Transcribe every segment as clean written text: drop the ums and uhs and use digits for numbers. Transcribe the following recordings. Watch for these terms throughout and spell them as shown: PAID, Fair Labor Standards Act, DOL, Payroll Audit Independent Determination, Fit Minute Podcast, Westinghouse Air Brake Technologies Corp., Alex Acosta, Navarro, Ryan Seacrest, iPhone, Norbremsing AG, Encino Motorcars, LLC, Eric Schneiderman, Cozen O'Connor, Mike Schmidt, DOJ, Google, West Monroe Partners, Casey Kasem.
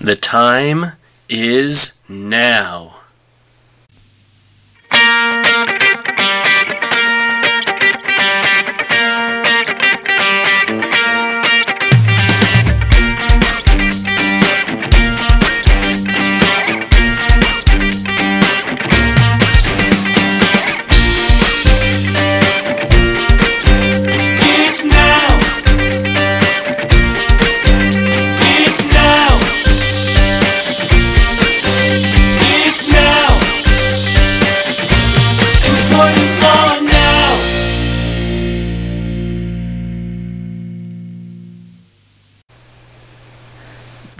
The time is now.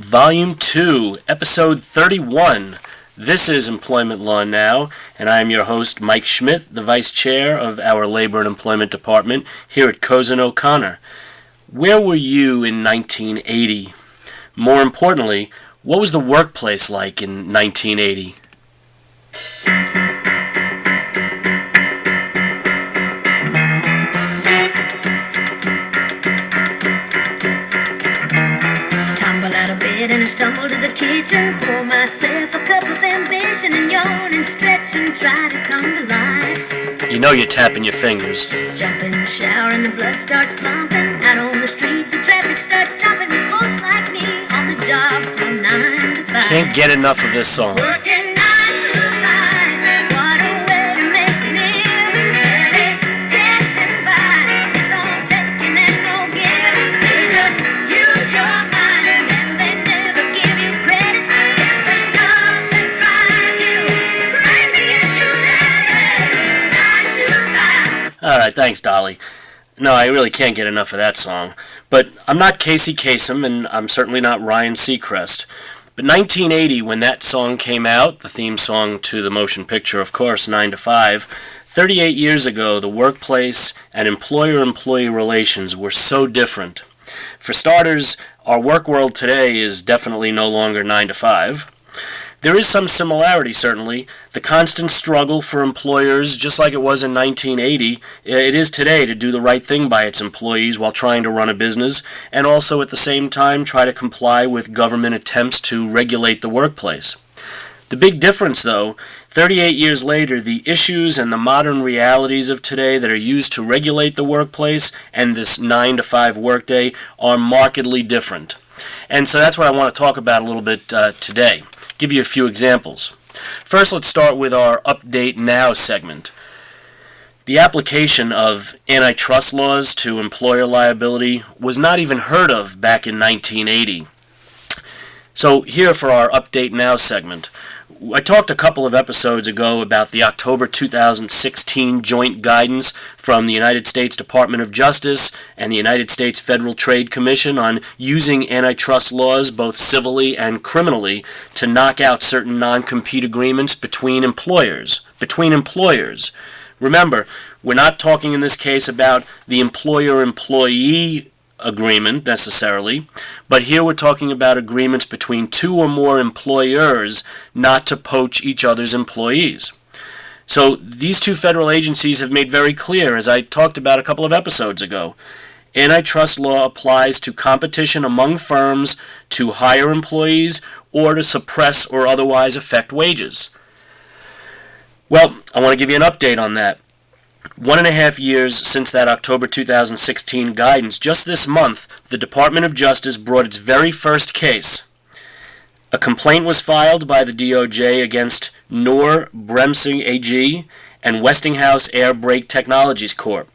Volume 2, Episode 31. This is Employment Law Now, and I am your host, Mike Schmidt, the Vice Chair of our Labor and Employment Department here at Cozen O'Connor. Where were you in 1980? More importantly, what was the workplace like in 1980? And I stumble to the kitchen, pour myself a cup of ambition and yawn and stretch and try to come to life. You know you're tapping your fingers. Jump in the shower and the blood starts pumping. Out on the streets the traffic starts stopping with folks like me on the job from 9 to 5. Can't get enough of this song. Working 9 to 5, what a way to make a living. Barely getting by, it's all taking and no giving. They just use your mind. Alright, thanks, Dolly. No, I really can't get enough of that song. But I'm not Casey Kasem, and I'm certainly not Ryan Seacrest. But 1980, when that song came out, the theme song to the motion picture, of course, 9 to 5, 38 years ago, the workplace and employer-employee relations were so different. For starters, our work world today is definitely no longer 9 to 5. There is some similarity, certainly. The constant struggle for employers, just like it was in 1980, it is today to do the right thing by its employees while trying to run a business, and also at the same time try to comply with government attempts to regulate the workplace. The big difference, though, 38 years later, the issues and the modern realities of today that are used to regulate the workplace and this 9-to-5 workday are markedly different. And so that's what I want to talk about a little bit today. Give you a few examples. First, let's start with our Update Now segment. The application of antitrust laws to employer liability was not even heard of back in 1980. So here for our Update Now segment, I talked a couple of episodes ago about the October 2016 joint guidance from the United States Department of Justice and the United States Federal Trade Commission on using antitrust laws, both civilly and criminally, to knock out certain non-compete agreements between employers. Remember, we're not talking in this case about the employer-employee agreement necessarily, but here we're talking about agreements between two or more employers not to poach each other's employees. So these two federal agencies have made very clear, as I talked about a couple of episodes ago, antitrust law applies to competition among firms to hire employees or to suppress or otherwise affect wages. Well, I want to give you an update on that. 1.5 years since that October 2016 guidance, just this month, the Department of Justice brought its very first case. A complaint was filed by the DOJ against Norbremsing AG and Westinghouse Air Brake Technologies Corp.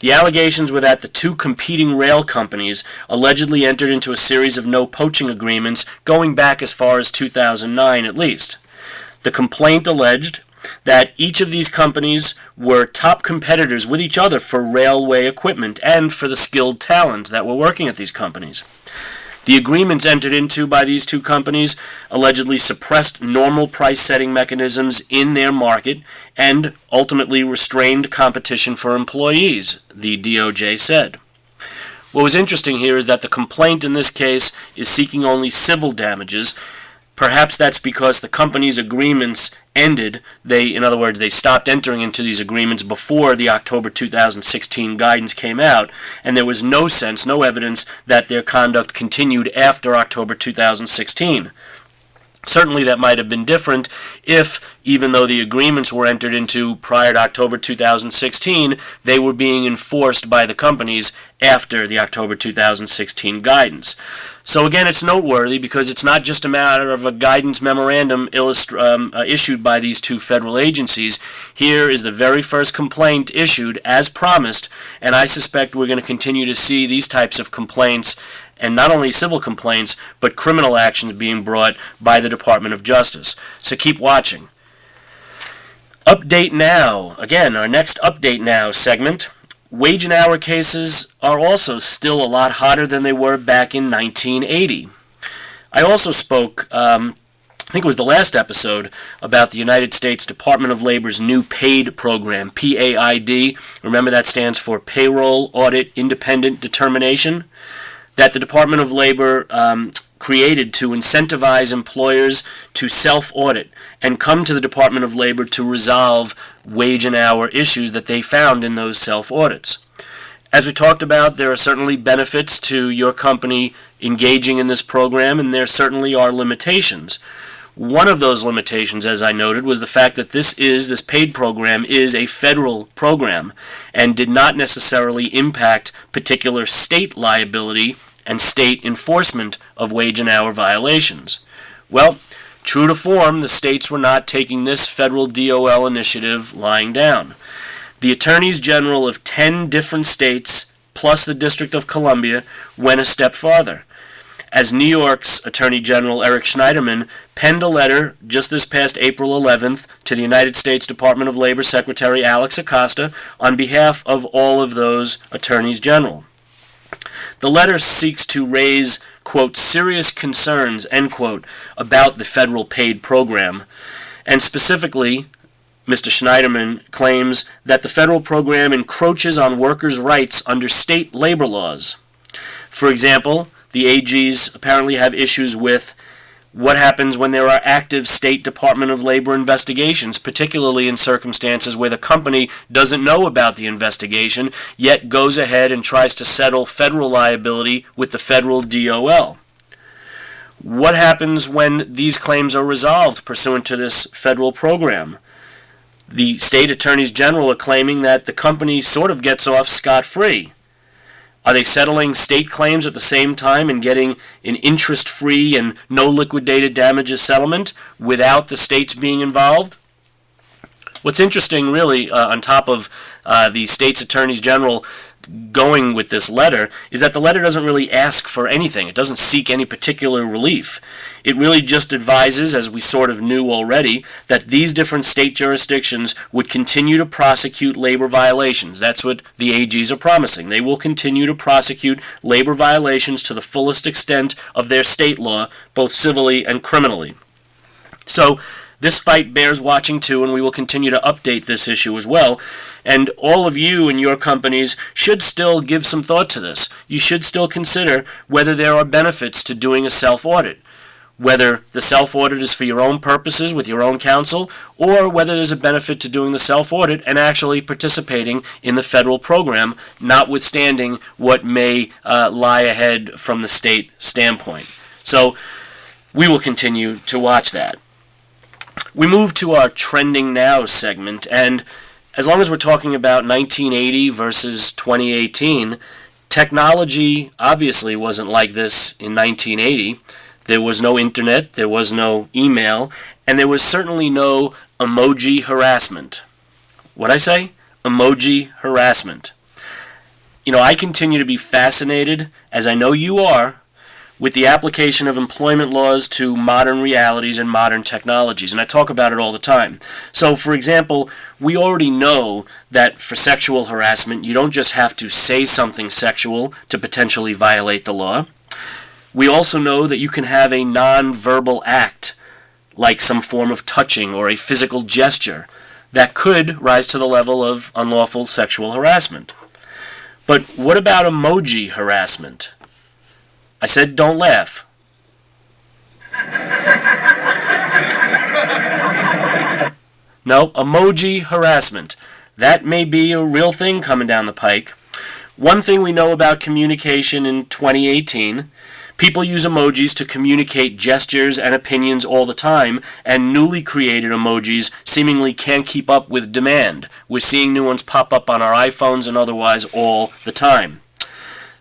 The allegations were that the two competing rail companies allegedly entered into a series of no-poaching agreements going back as far as 2009 at least. The complaint alleged that each of these companies were top competitors with each other for railway equipment and for the skilled talent that were working at these companies. The agreements entered into by these two companies allegedly suppressed normal price-setting mechanisms in their market and ultimately restrained competition for employees, the DOJ said. What was interesting here is that the complaint in this case is seeking only civil damages, Perhaps that's because the company's agreements ended. In other words, they stopped entering into these agreements before the October 2016 guidance came out, and there was no evidence that their conduct continued after October 2016. Certainly that might have been different if, even though the agreements were entered into prior to October 2016, they were being enforced by the companies after the October 2016 guidance. So again, it's noteworthy because it's not just a matter of a guidance memorandum issued by these two federal agencies. Here is the very first complaint issued as promised, and I suspect we're going to continue to see these types of complaints, and not only civil complaints, but criminal actions being brought by the Department of Justice. So keep watching. Update Now. Again, our next Update Now segment. Wage and hour cases are also still a lot hotter than they were back in 1980. I also spoke, I think it was the last episode, about the United States Department of Labor's new PAID program, PAID. Remember, that stands for Payroll Audit Independent Determination, that the Department of Labor created to incentivize employers to self-audit and come to the Department of Labor to resolve wage and hour issues that they found in those self-audits. As we talked about, there are certainly benefits to your company engaging in this program, and there certainly are limitations. One of those limitations, as I noted, was the fact that this PAID program is a federal program and did not necessarily impact particular state liability and state enforcement of wage and hour violations. Well, true to form, the states were not taking this federal DOL initiative lying down. The attorneys general of 10 different states, plus the District of Columbia, went a step farther, as New York's Attorney General Eric Schneiderman penned a letter just this past April 11th to the United States Department of Labor Secretary Alex Acosta on behalf of all of those attorneys general. The letter seeks to raise, quote, serious concerns, end quote, about the federal PAID program, and specifically, Mr. Schneiderman claims that the federal program encroaches on workers' rights under state labor laws. For example, the AGs apparently have issues with what happens when there are active State Department of Labor investigations, particularly in circumstances where the company doesn't know about the investigation, yet goes ahead and tries to settle federal liability with the federal DOL. What happens when these claims are resolved pursuant to this federal program? The state attorneys general are claiming that the company sort of gets off scot-free. Are they settling state claims at the same time and getting an interest-free and no liquidated damages settlement without the states being involved? What's interesting, really, on top of the state's attorneys general going with this letter, is that the letter doesn't really ask for anything. It doesn't seek any particular relief. It really just advises, as we sort of knew already, that these different state jurisdictions would continue to prosecute labor violations. That's what the AGs are promising. They will continue to prosecute labor violations to the fullest extent of their state law, both civilly and criminally. So this fight bears watching too, and we will continue to update this issue as well. And all of you and your companies should still give some thought to this. You should still consider whether there are benefits to doing a self-audit, whether the self-audit is for your own purposes with your own counsel, or whether there's a benefit to doing the self-audit and actually participating in the federal program, notwithstanding what may lie ahead from the state standpoint. So we will continue to watch that. We move to our Trending Now segment, and as long as we're talking about 1980 versus 2018, technology obviously wasn't like this in 1980. There was no internet, there was no email, and there was certainly no emoji harassment. What'd I say? Emoji harassment. You know, I continue to be fascinated, as I know you are, with the application of employment laws to modern realities and modern technologies, and I talk about it all the time. So, for example, we already know that for sexual harassment, you don't just have to say something sexual to potentially violate the law. We also know that you can have a non-verbal act, like some form of touching or a physical gesture, that could rise to the level of unlawful sexual harassment. But what about emoji harassment? I said, don't laugh. No, emoji harassment. That may be a real thing coming down the pike. One thing we know about communication in 2018, people use emojis to communicate gestures and opinions all the time, and newly created emojis seemingly can't keep up with demand. We're seeing new ones pop up on our iPhones and otherwise all the time.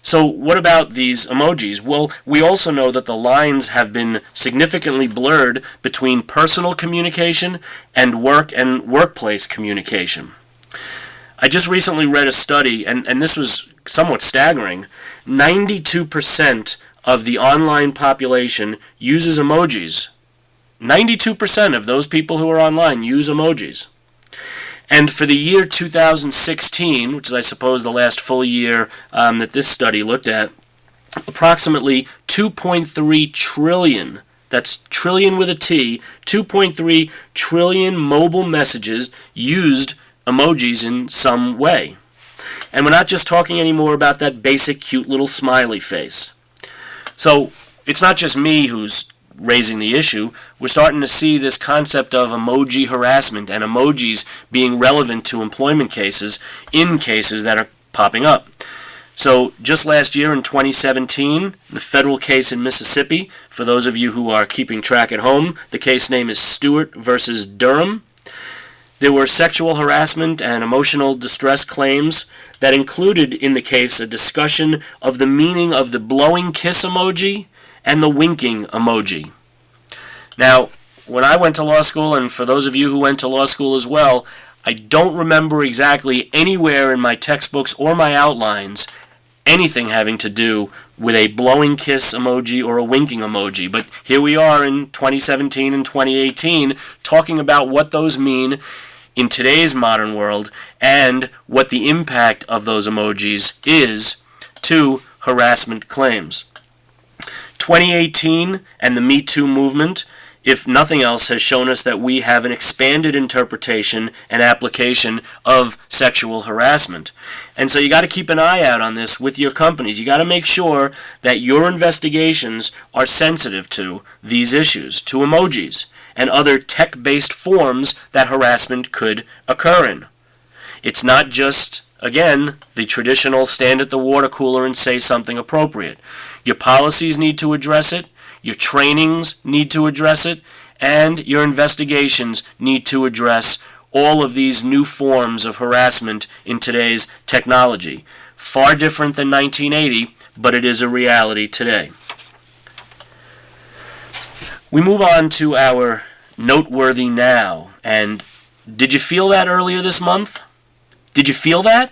So what about these emojis? Well, we also know that the lines have been significantly blurred between personal communication and work and workplace communication. I just recently read a study, and this was somewhat staggering. 92% of the online population uses emojis. 92% of those people who are online use emojis. And for the year 2016, which is, I suppose, the last full year that this study looked at, approximately 2.3 trillion, that's trillion with a T, 2.3 trillion mobile messages used emojis in some way. And we're not just talking anymore about that basic cute little smiley face. So it's not just me who's raising the issue. We're starting to see this concept of emoji harassment and emojis being relevant to employment cases in cases that are popping up. So just last year in 2017, the federal case in Mississippi, for those of you who are keeping track at home, the case name is Stewart versus Durham. There were sexual harassment and emotional distress claims that included in the case a discussion of the meaning of the blowing kiss emoji and the winking emoji. Now, when I went to law school, and for those of you who went to law school as well, I don't remember exactly anywhere in my textbooks or my outlines anything having to do with a blowing kiss emoji or a winking emoji. But here we are in 2017 and 2018 talking about what those mean in today's modern world and what the impact of those emojis is to harassment claims. 2018 and the Me Too movement, if nothing else, has shown us that we have an expanded interpretation and application of sexual harassment. And so you got to keep an eye out on this with your companies. You got to make sure that your investigations are sensitive to these issues, to emojis, and other tech-based forms that harassment could occur in. It's not just, again, the traditional stand at the water cooler and say something appropriate. Your policies need to address it, your trainings need to address it, and your investigations need to address all of these new forms of harassment in today's technology. Far different than 1980, but it is a reality today. We move on to our noteworthy now. And did you feel that earlier this month? Did you feel that?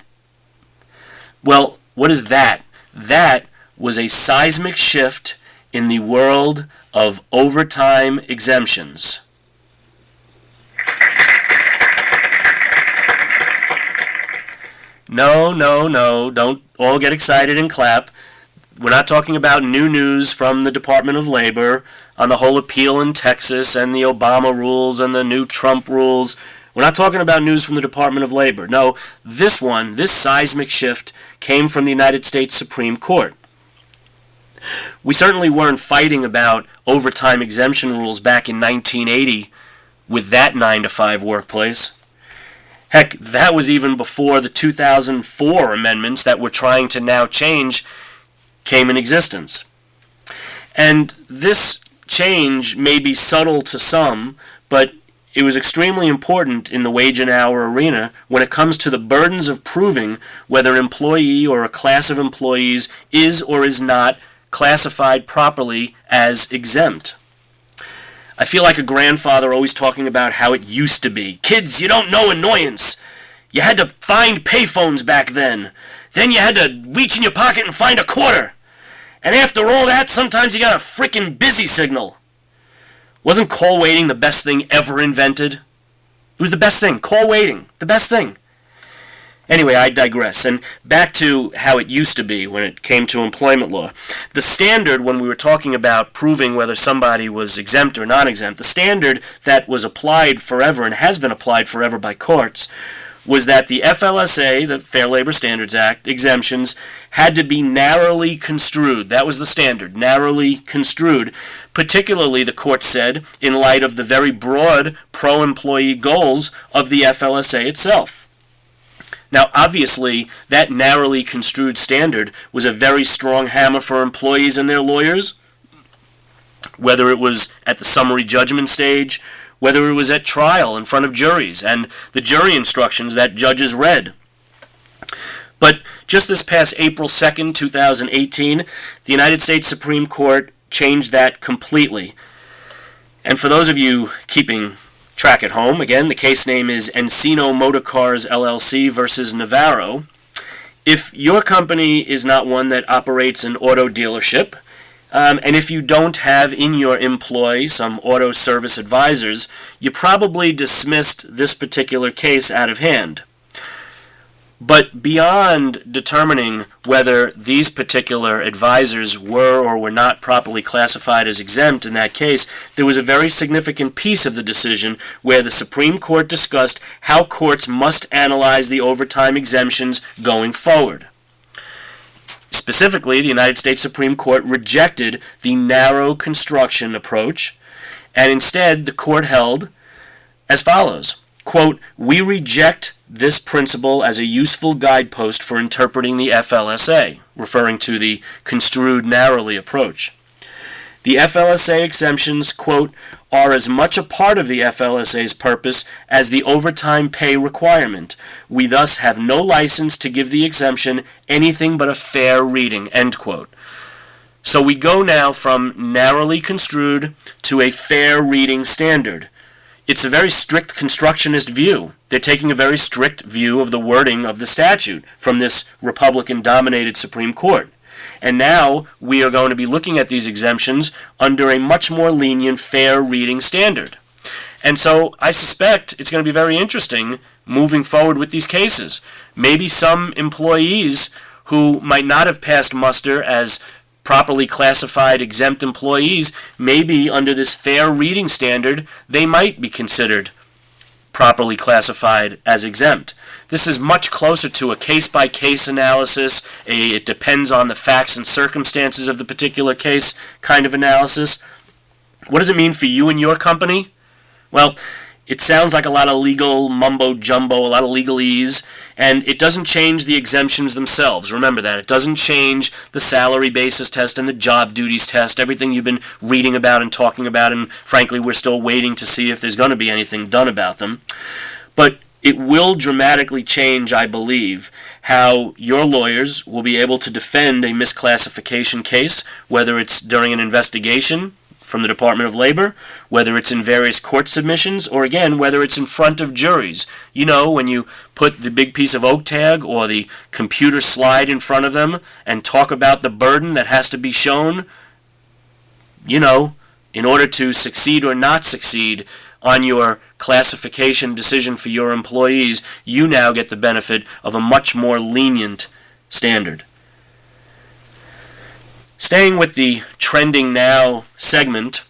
Well, what is that? That was a seismic shift in the world of overtime exemptions. No, don't all get excited and clap. We're not talking about new news from the Department of Labor on the whole appeal in Texas and the Obama rules and the new Trump rules. We're not talking about news from the Department of Labor. No, this one, this seismic shift, came from the United States Supreme Court. We certainly weren't fighting about overtime exemption rules back in 1980 with that 9-to-5 workplace. Heck, that was even before the 2004 amendments that we're trying to now change came in existence. And this change may be subtle to some, but it was extremely important in the wage and hour arena when it comes to the burdens of proving whether an employee or a class of employees is or is not classified properly as exempt. I feel like a grandfather always talking about how it used to be. Kids, you don't know annoyance. You had to find payphones back then. Then you had to reach in your pocket and find a quarter. And after all that, sometimes you got a frickin' busy signal. Wasn't call waiting the best thing ever invented? It was the best thing. Call waiting, the best thing. Anyway, I digress, and back to how it used to be when it came to employment law. The standard, when we were talking about proving whether somebody was exempt or non-exempt, the standard that was applied forever and has been applied forever by courts was that the FLSA, the Fair Labor Standards Act, exemptions had to be narrowly construed. That was the standard, narrowly construed. Particularly, the court said, in light of the very broad pro-employee goals of the FLSA itself. Now, obviously, that narrowly construed standard was a very strong hammer for employees and their lawyers, whether it was at the summary judgment stage, whether it was at trial in front of juries, and the jury instructions that judges read. But just this past April 2nd, 2018, the United States Supreme Court changed that completely. And for those of you keeping track at home, again, the case name is Encino Motorcars, LLC versus Navarro. If your company is not one that operates an auto dealership, and if you don't have in your employ some auto service advisors, you probably dismissed this particular case out of hand. But beyond determining whether these particular advisors were or were not properly classified as exempt in that case, there was a very significant piece of the decision where the Supreme Court discussed how courts must analyze the overtime exemptions going forward. Specifically, the United States Supreme Court rejected the narrow construction approach, and instead the court held as follows, quote, "We reject this principle as a useful guidepost for interpreting the FLSA," referring to the construed narrowly approach. "The FLSA exemptions," quote, "are as much a part of the FLSA's purpose as the overtime pay requirement. We thus have no license to give the exemption anything but a fair reading," end quote. So we go now from narrowly construed to a fair reading standard. It's a very strict constructionist view. They're taking a very strict view of the wording of the statute from this Republican-dominated Supreme Court. And now we are going to be looking at these exemptions under a much more lenient fair reading standard. And so I suspect it's going to be very interesting moving forward with these cases. Maybe some employees who might not have passed muster as properly classified exempt employees, maybe under this fair reading standard, they might be considered properly classified as exempt. This is much closer to a case-by-case analysis, it depends on the facts and circumstances of the particular case kind of analysis. What does it mean for you and your company? Well, it sounds like a lot of legal mumbo-jumbo, a lot of legalese, and it doesn't change the exemptions themselves. Remember that. It doesn't change the salary basis test and the job duties test, everything you've been reading about and talking about, and frankly, we're still waiting to see if there's going to be anything done about them. But it will dramatically change, I believe, how your lawyers will be able to defend a misclassification case, whether it's during an investigation from the Department of Labor, whether it's in various court submissions, or again, whether it's in front of juries. You know, when you put the big piece of oak tag or the computer slide in front of them and talk about the burden that has to be shown, you know, in order to succeed or not succeed on your classification decision for your employees, you now get the benefit of a much more lenient standard. Staying with the Trending Now segment,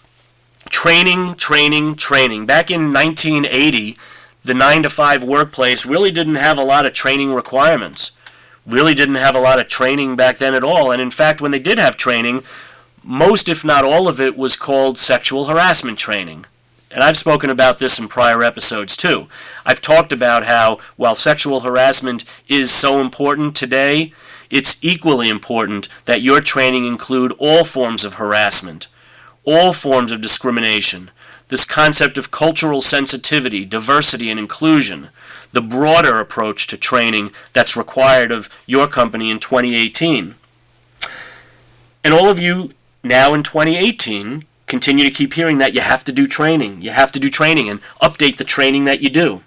training, training, training. Back in 1980, the 9-to-5 workplace really didn't have a lot of training requirements. Really didn't have a lot of training back then at all. And in fact, when they did have training, most if not all of it was called sexual harassment training. And I've spoken about this in prior episodes too. I've talked about how while sexual harassment is so important today, it's equally important that your training include all forms of harassment, all forms of discrimination, this concept of cultural sensitivity, diversity and inclusion, the broader approach to training that's required of your company in 2018. And all of you now in 2018 continue to keep hearing that you have to do training, you have to do training, and update the training that you do.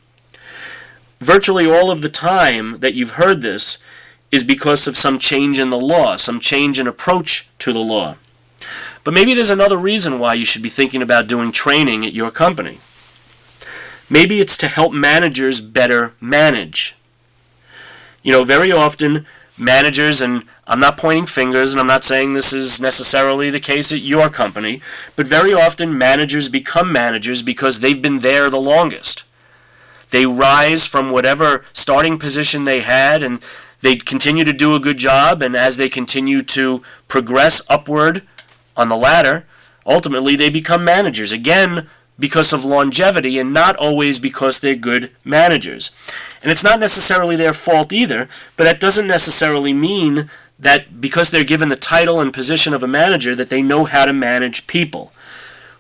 Virtually all of the time that you've heard this is because of some change in the law, some change in approach to the law. But maybe there's another reason why you should be thinking about doing training at your company. Maybe it's to help managers better manage. You know, very often managers, and I'm not pointing fingers and I'm not saying this is necessarily the case at your company, but very often managers become managers because they've been there the longest. They rise from whatever starting position they had, and they continue to do a good job, and as they continue to progress upward on the ladder, ultimately they become managers, again because of longevity and not always because they're good managers. And it's not necessarily their fault either, but that doesn't necessarily mean that because they're given the title and position of a manager that they know how to manage people.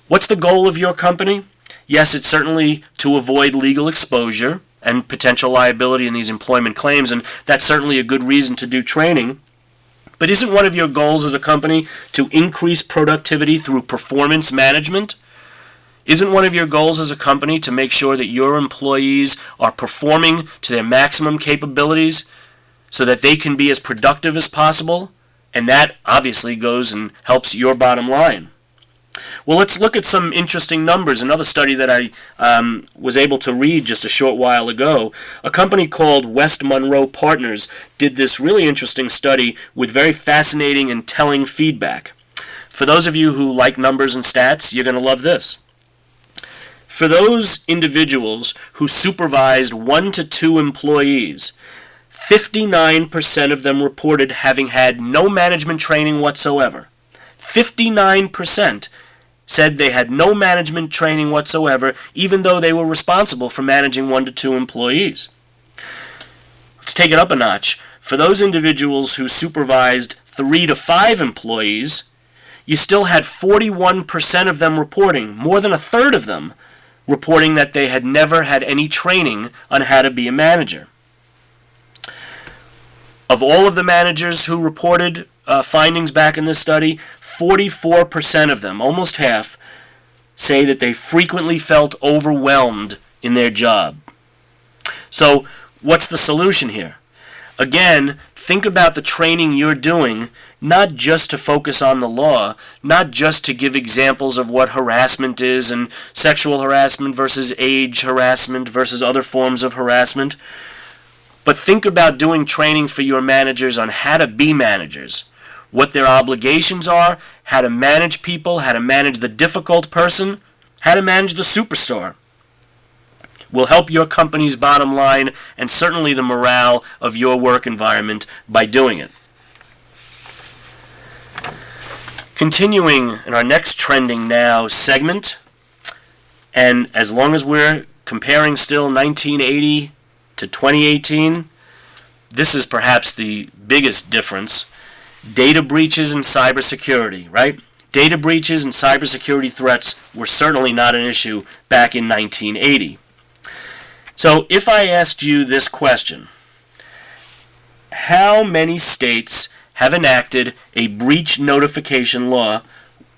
What's the goal of your company? Yes, it's certainly to avoid legal exposure and potential liability in these employment claims, and that's certainly a good reason to do training. But isn't one of your goals as a company to increase productivity through performance management? Isn't one of your goals as a company to make sure that your employees are performing to their maximum capabilities so that they can be as productive as possible? And that obviously goes and helps your bottom line. Well, let's look at some interesting numbers. Another study that I was able to read just a short while ago, a company called West Monroe Partners did this really interesting study with very fascinating and telling feedback. For those of you who like numbers and stats, you're going to love this. For those individuals who supervised 1 to 2 employees, 59% of them reported having had no management training whatsoever. 59% said they had no management training whatsoever, even though they were responsible for managing 1 to 2 employees. Let's take it up a notch. For those individuals who supervised 3 to 5 employees, you still had 41% of them reporting, more than a third of them, reporting that they had never had any training on how to be a manager. Of all of the managers who reported findings back in this study, 44% of them, almost half, say that they frequently felt overwhelmed in their job. So what's the solution here? Again, think about the training you're doing, not just to focus on the law, not just to give examples of what harassment is and sexual harassment versus age harassment versus other forms of harassment, but think about doing training for your managers on how to be managers, what their obligations are, how to manage people, how to manage the difficult person, how to manage the superstar. Will help your company's bottom line and certainly the morale of your work environment by doing it. Continuing in our next Trending Now segment, and as long as we're comparing still 1980 to 2018, this is perhaps the biggest difference. Data breaches and cybersecurity, right? Data breaches and cybersecurity threats were certainly not an issue back in 1980. So if I asked you this question, how many states have enacted a breach notification law,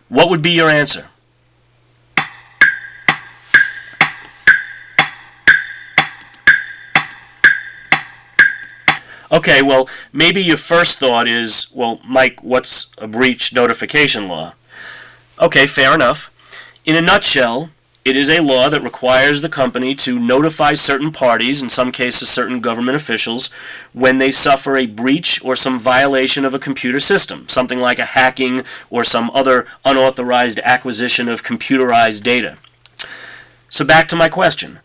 what would be your answer? Okay, well, maybe your first thought is, well, Mike, what's a breach notification law? Okay, fair enough. In a nutshell, it is a law that requires the company to notify certain parties, in some cases certain government officials, when they suffer a breach or some violation of a computer system, something like a hacking or some other unauthorized acquisition of computerized data. So back to my question.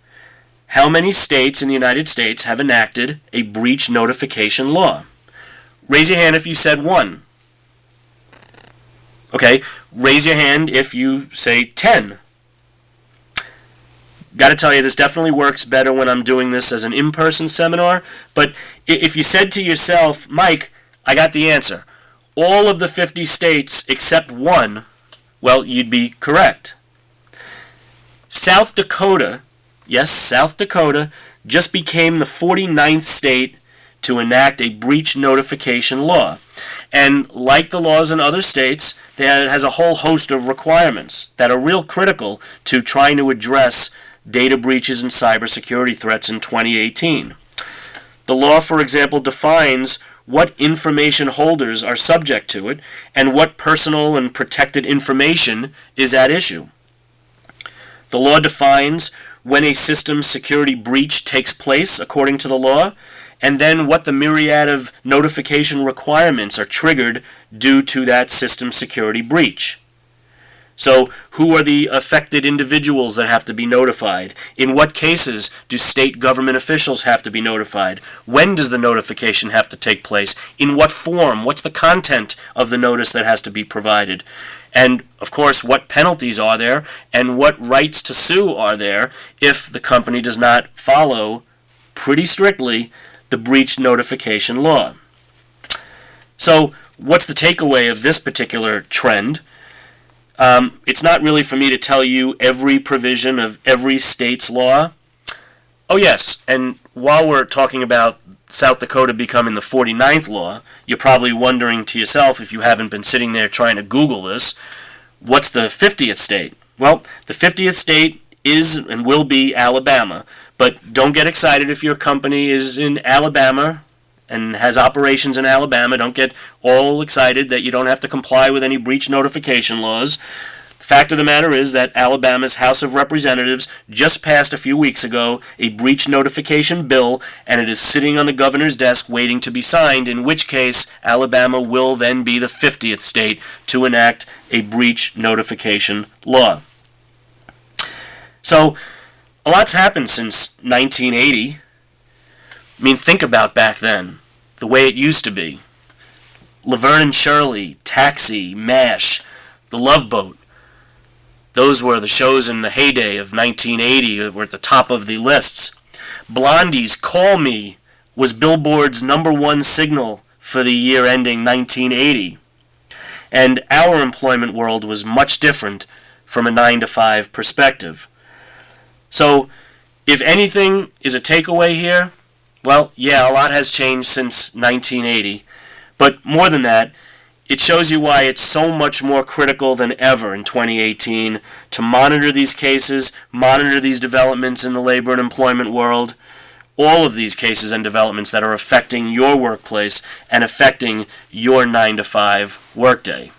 How many states in the United States have enacted a breach notification law? Raise your hand if you said one. Okay, raise your hand if you say 10. Got to tell you, this definitely works better when I'm doing this as an in-person seminar, but if you said to yourself, Mike, I got the answer, all of the 50 states except one, well, you'd be correct. South Dakota, yes, South Dakota, just became the 49th state to enact a breach notification law. And like the laws in other states, it has a whole host of requirements that are real critical to trying to address data breaches and cybersecurity threats in 2018. The law, for example, defines what information holders are subject to it and what personal and protected information is at issue. The law defines when a system security breach takes place according to the law, and then what the myriad of notification requirements are triggered due to that system security breach. So who are the affected individuals that have to be notified? In what cases do state government officials have to be notified? When does the notification have to take place? In what form? What's the content of the notice that has to be provided? And, of course, what penalties are there and what rights to sue are there if the company does not follow pretty strictly the breach notification law? So what's the takeaway of this particular trend? It's not really for me to tell you every provision of every state's law. Oh, yes, and while we're talking about South Dakota becoming the 49th law, you're probably wondering to yourself, if you haven't been sitting there trying to Google this, what's the 50th state? Well, the 50th state is and will be Alabama, but don't get excited if your company is in Alabama and has operations in Alabama. Don't get all excited that you don't have to comply with any breach notification laws. The fact of the matter is that Alabama's House of Representatives just passed a few weeks ago a breach notification bill, and it is sitting on the governor's desk waiting to be signed, in which case Alabama will then be the 50th state to enact a breach notification law. So a lot's happened since 1980. I mean, think about back then, the way it used to be. Laverne and Shirley, Taxi, MASH, The Love Boat. Those were the shows in the heyday of 1980 that were at the top of the lists. Blondie's Call Me was Billboard's #1 single for the year ending 1980. And our employment world was much different from a 9-to-5 perspective. So, if anything is a takeaway here, well, yeah, a lot has changed since 1980, but more than that, it shows you why it's so much more critical than ever in 2018 to monitor these cases, monitor these developments in the labor and employment world, all of these cases and developments that are affecting your workplace and affecting your 9-to-5 workday.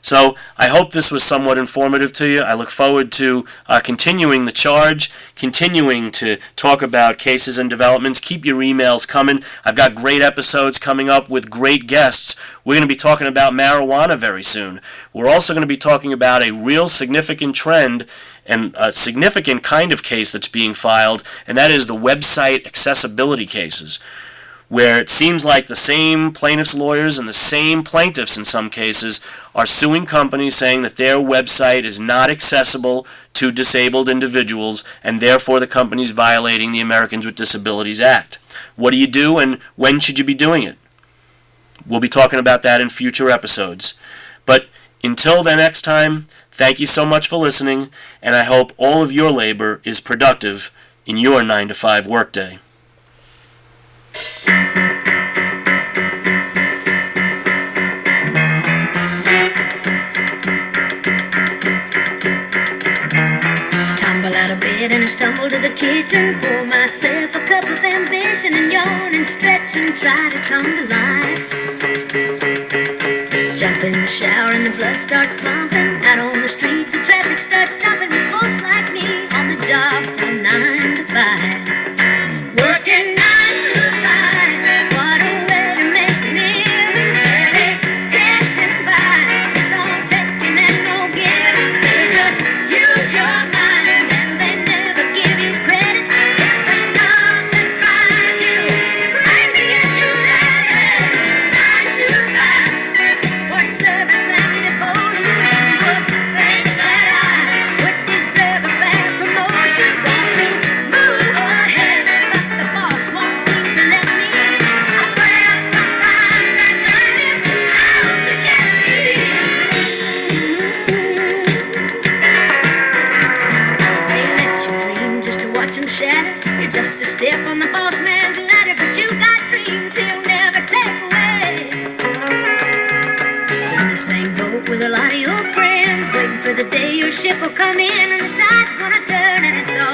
So I hope this was somewhat informative to you. I look forward to continuing the charge, continuing to talk about cases and developments. Keep your emails coming. I've got great episodes coming up with great guests. We're going to be talking about marijuana very soon. We're also going to be talking about a real significant trend and a significant kind of case that's being filed, and that is the website accessibility cases, where it seems like the same plaintiff's lawyers and the same plaintiffs in some cases are suing companies saying that their website is not accessible to disabled individuals, and therefore the company's violating the Americans with Disabilities Act. What do you do, and when should you be doing it? We'll be talking about that in future episodes. But until the next time, thank you so much for listening, and I hope all of your labor is productive in your 9-to-5 workday. Tumble out of bed and I stumble to the kitchen, pour myself a cup of ambition and yawn and stretch and try to come to life. Jump in the shower and the blood starts pumping. Out on the streets the traffic starts stopping, with folks like me on the job from 9 to 5. The day your ship will come in and the tide's gonna turn and it's all